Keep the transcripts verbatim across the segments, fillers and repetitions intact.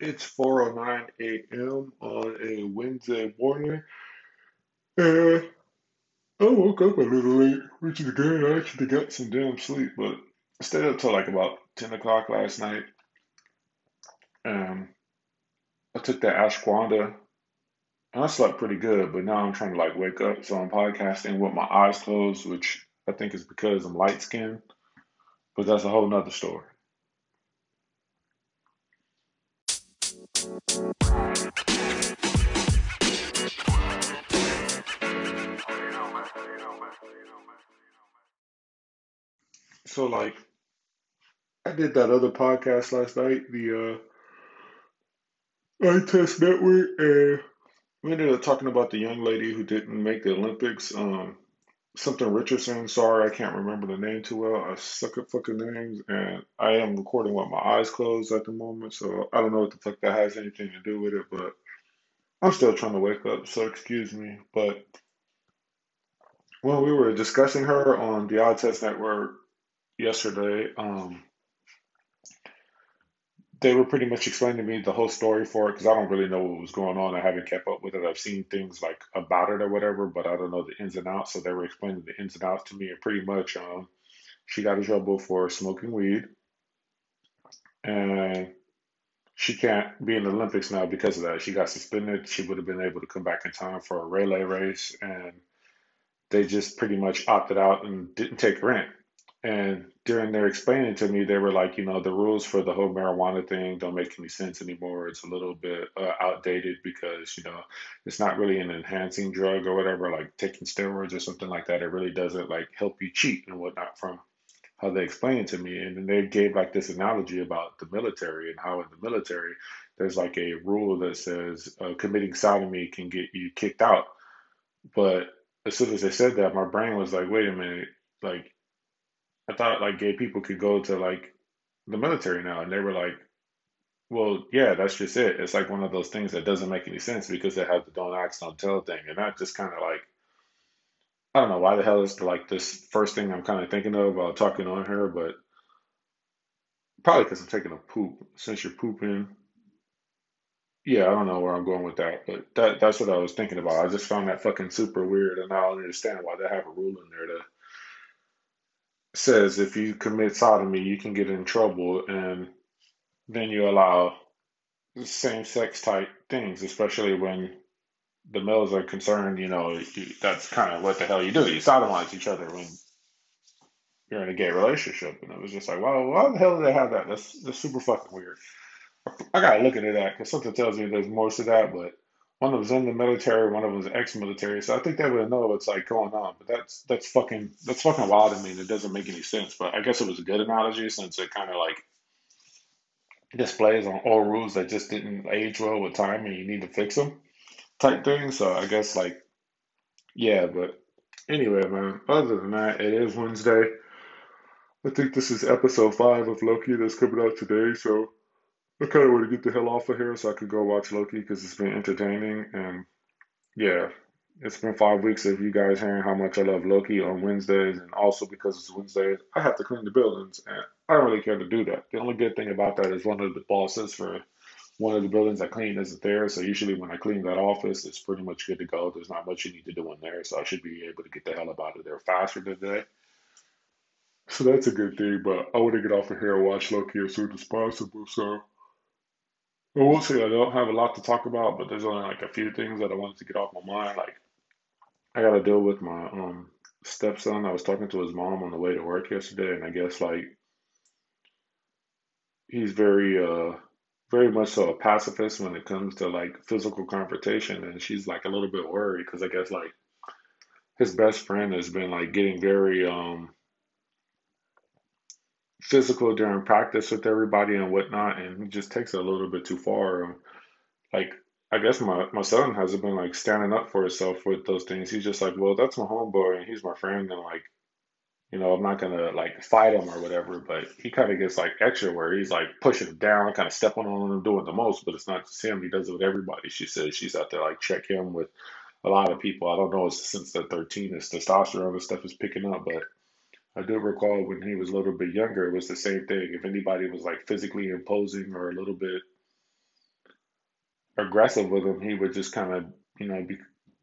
It's four oh nine a m on a Wednesday morning, and I woke up a little late, which is good. I actually got some damn sleep, but I stayed up till like about ten o'clock last night. Um, I took that ashwagandha, and I slept pretty good, but now I'm trying to like wake up, so I'm podcasting with my eyes closed, which I think is because I'm light-skinned, but that's a whole nother story. So like, I did that other podcast last night, the uh, iTest Network, and we ended up talking about the young lady who didn't make the Olympics, um, something Richardson, sorry, I can't remember the name too well, I suck at fucking names, and I am recording with my eyes closed at the moment, so I don't know what the fuck that has anything to do with it, but I'm still trying to wake up, so excuse me, but when we were discussing her on the iTest Network yesterday, um, they were pretty much explaining to me the whole story for it, because I don't really know what was going on. I haven't kept up with it. I've seen things like about it or whatever, but I don't know the ins and outs. So they were explaining the ins and outs to me, and pretty much um, she got in trouble for smoking weed, and she can't be in the Olympics now because of that. She got suspended. She would have been able to come back in time for a relay race, and they just pretty much opted out and didn't take her in. And during their explaining to me, they were like, you know, the rules for the whole marijuana thing don't make any sense anymore. It's a little bit uh, outdated because, you know, it's not really an enhancing drug or whatever, like taking steroids or something like that. It really doesn't like help you cheat and whatnot from how they explained it to me. And then they gave like this analogy about the military and how in the military, there's like a rule that says uh, committing sodomy can get you kicked out. But as soon as they said that, my brain was like, wait a minute, like, I thought like gay people could go to like the military now, and they were like, well, yeah, that's just it. It's like one of those things that doesn't make any sense because they have the don't ask, don't tell thing. And that just kind of like, I don't know why the hell is like this first thing I'm kind of thinking of while talking on her, but probably because I'm taking a poop. Since you're pooping, yeah, I don't know where I'm going with that, but that that's what I was thinking about. I just found that fucking super weird, and I don't understand why they have a rule in there to says if you commit sodomy, you can get in trouble, and then you allow same-sex type things, especially when the males are concerned, you know, you, that's kind of what the hell you do. You sodomize each other when you're in a gay relationship, and it was just like, wow, why the hell do they have that? That's, that's super fucking weird. I gotta look into that, because something tells me there's more to that, but one of them's in the military, one of them's ex-military, so I think they would know what's like going on. But that's that's fucking that's fucking wild to me, and it doesn't make any sense. But I guess it was a good analogy since it kind of like displays on all rules that just didn't age well with time, and you need to fix them type thing. So I guess like yeah, but anyway, man. Other than that, it is Wednesday. I think this is episode five of Loki that's coming out today. So I kind of want to get the hell off of here so I could go watch Loki because it's been entertaining. And yeah, it's been five weeks of you guys hearing how much I love Loki on Wednesdays. And also because it's Wednesdays, I have to clean the buildings. And I don't really care to do that. The only good thing about that is one of the bosses for one of the buildings I clean isn't there. So usually when I clean that office, it's pretty much good to go. There's not much you need to do in there. So I should be able to get the hell out of there faster today. So that's a good thing. But I want to get off of here and watch Loki as soon as possible. So I will say I don't have a lot to talk about, but there's only like a few things that I wanted to get off my mind. Like I got to deal with my um, stepson. I was talking to his mom on the way to work yesterday, and I guess like he's very, uh, very much so a pacifist when it comes to like physical confrontation, and she's like a little bit worried because I guess like his best friend has been like getting very um, physical during practice with everybody and whatnot, and he just takes it a little bit too far. Like, I guess my, my son hasn't been like standing up for himself with those things. He's just like, well, that's my homeboy and he's my friend, and like, you know, I'm not gonna like fight him or whatever. But he kind of gets like extra where he's like pushing him down, kind of stepping on him, doing the most. But it's not just him, he does it with everybody. She says she's out there like check him with a lot of people. I don't know, it's since they're thirteen, his testosterone and stuff is picking up, but I do recall when he was a little bit younger, it was the same thing. If anybody was like physically imposing or a little bit aggressive with him, he would just kind of, you know,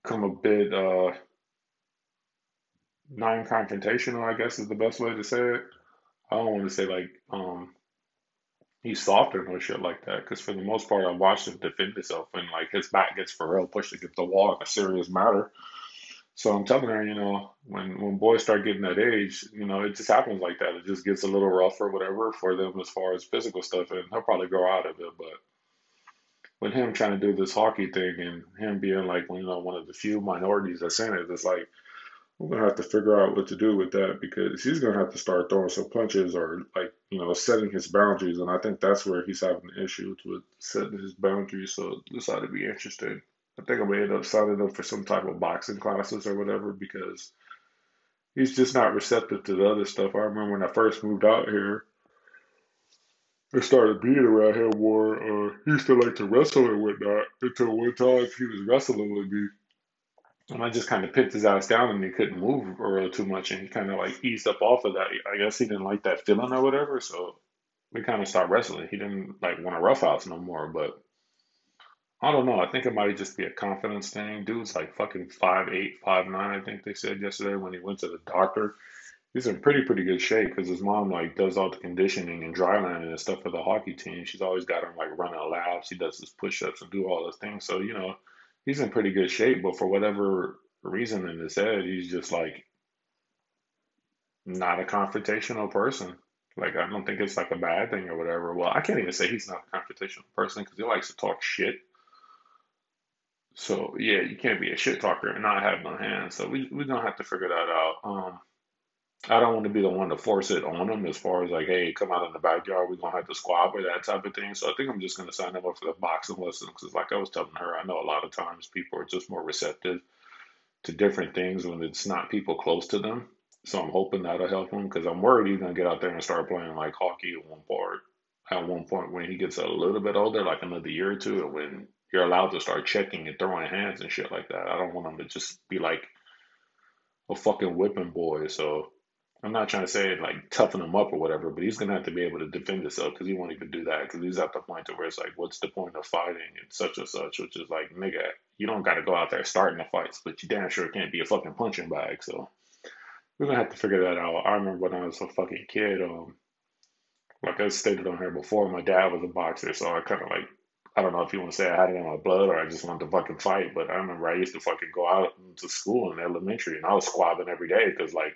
become a bit uh, non-confrontational, I guess is the best way to say it. I don't want to say like um, he's soft or no shit like that, because for the most part, I watched him defend himself and like his back gets for real pushed against the wall in a serious matter. So I'm telling her, you know, when, when boys start getting that age, you know, it just happens like that. It just gets a little rough or whatever for them as far as physical stuff, and he'll probably grow out of it. But with him trying to do this hockey thing and him being like, you know, one of the few minorities that's in it, it's like, we're going to have to figure out what to do with that, because he's going to have to start throwing some punches or like, you know, setting his boundaries. And I think that's where he's having issues with setting his boundaries. So this ought to be interesting. I think I'm going to end up signing up for some type of boxing classes or whatever, because he's just not receptive to the other stuff. I remember when I first moved out here, it started being around here more. Uh, he used to like to wrestle and whatnot, until one time he was wrestling with me. And I just kind of picked his ass down and he couldn't move real too much. And he kind of like eased up off of that. I guess he didn't like that feeling or whatever. So we kind of stopped wrestling. He didn't like want to roughhouse no more, but I don't know. I think it might just be a confidence thing. Dude's like fucking five eight, five nine, I think they said yesterday when he went to the doctor. He's in pretty, pretty good shape, because his mom like does all the conditioning and dry lining and stuff for the hockey team. She's always got him like running laps. He does his push-ups and do all those things. So, you know, he's in pretty good shape. But for whatever reason in his head, he's just like not a confrontational person. Like, I don't think it's like a bad thing or whatever. Well, I can't even say he's not a confrontational person, because he likes to talk shit. So, yeah, you can't be a shit talker and not have no hands. So we, we're going to have to figure that out. Um, I don't want to be the one to force it on him as far as like, hey, come out in the backyard, we're going to have to squab or that type of thing. So I think I'm just going to sign him up for the boxing lessons, because like I was telling her, I know a lot of times people are just more receptive to different things when it's not people close to them. So I'm hoping that'll help him, because I'm worried he's going to get out there and start playing like hockey at one part. At one point when he gets a little bit older, like another year or two, and when you're allowed to start checking and throwing hands and shit like that. I don't want him to just be like a fucking whipping boy. So I'm not trying to say like toughen him up or whatever, but he's going to have to be able to defend himself, because he won't even do that, because he's at the point to where it's like, what's the point of fighting and such and such, which is like, nigga, you don't got to go out there starting the fights, but you damn sure can't be a fucking punching bag. So we're going to have to figure that out. I remember when I was a fucking kid, um, like I stated on here before, my dad was a boxer, so I kind of like, I don't know if you want to say I had it in my blood or I just wanted to fucking fight, but I remember I used to fucking go out to school in elementary and I was squabbing every day, because like,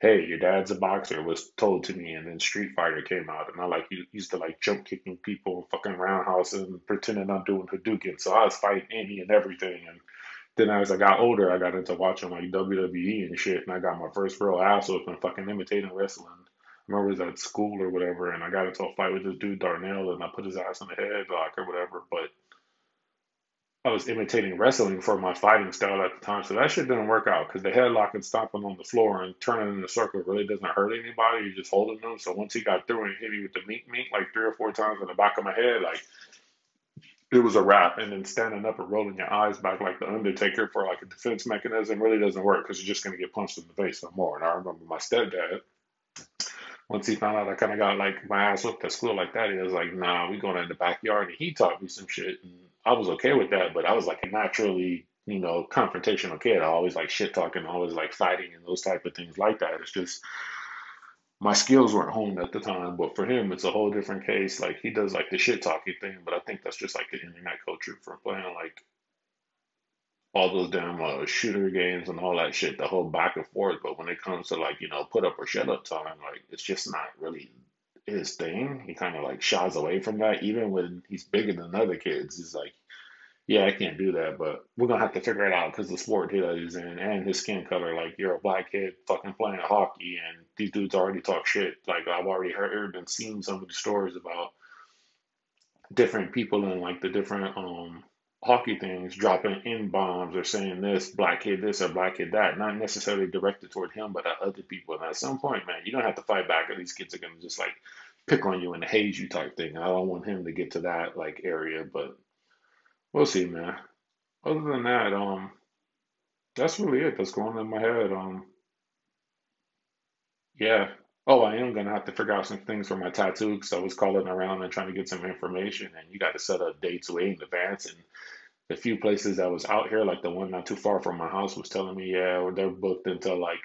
hey, your dad's a boxer was told to me, and then Street Fighter came out, and I like used to like jump kicking people, fucking roundhouse, and pretending I'm doing Hadouken. So I was fighting any and everything, and then as I got older, I got into watching like W W E and shit, and I got my first real ass open fuccking imitating wrestling. I remember it was at school or whatever, and I got into a fight with this dude, Darnell, and I put his ass in the headlock or whatever, but I was imitating wrestling for my fighting style at the time, so that shit didn't work out, because the headlock and stomping on the floor and turning in a circle really doesn't hurt anybody, you're just holding them, so once he got through and hit me with the meat meat like three or four times in the back of my head, like, it was a wrap. And then standing up and rolling your eyes back like the Undertaker for like a defense mechanism really doesn't work, because you're just going to get punched in the face no more. And I remember my stepdad, once he found out I kind of got like my ass looked at school like that, he was like, nah, we going in the backyard. And he taught me some shit. And I was okay with that, but I was like a naturally, you know, confrontational kid. I always like shit talking, always like fighting and those type of things like that. It's just my skills weren't honed at the time. But for him, it's a whole different case. Like he does like the shit talking thing, but I think that's just like the internet culture from playing like all those damn uh, shooter games and all that shit, the whole back and forth. But when it comes to like, you know, put up or shut up time, like it's just not really his thing. He kind of like shies away from that. Even when he's bigger than other kids, he's like, yeah, I can't do that, but we're going to have to figure it out, because the sport he is in and his skin color, like you're a black kid fucking playing hockey and these dudes already talk shit. Like I've already heard and seen some of the stories about different people and like the different, um, hockey things dropping in bombs or saying this black kid this or black kid that, not necessarily directed toward him but at other people. And at some point, man, you don't have to fight back, or these kids are going to just like pick on you and haze you type thing. I don't want him to get to that like area, but we'll see, man. Other than that, um that's really it that's going on in my head. Um yeah oh, I am going to have to figure out some things for my tattoo, because I was calling around and trying to get some information, and you got to set up dates way in advance. And the few places that was out here, like the one not too far from my house, was telling me, yeah, they're booked until like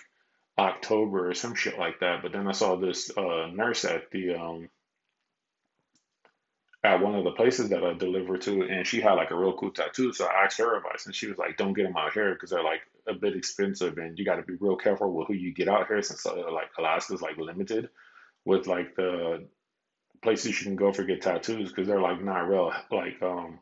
October or some shit like that. But then I saw this uh, nurse at the um, at one of the places that I deliver to, and she had like a real cool tattoo. So I asked her advice, and she was like, "Don't get them out here because they're like a bit expensive, and you got to be real careful with who you get out here, since uh, like Alaska's like limited with like the places you can go for get tattoos, because they're like not real like um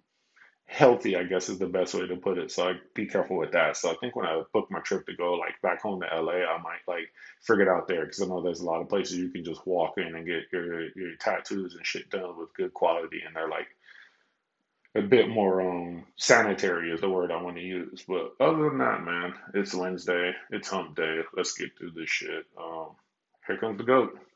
healthy, I guess is the best way to put it. So like, be careful with that." So I think when I book my trip to go like back home to L A, I might like figure it out there, because I know there's a lot of places you can just walk in and get your your tattoos and shit done with good quality, and they're like a bit more um sanitary is the word I want to use. But other than that, man, it's Wednesday, it's hump day. Let's get through this shit. Um, here comes the goat.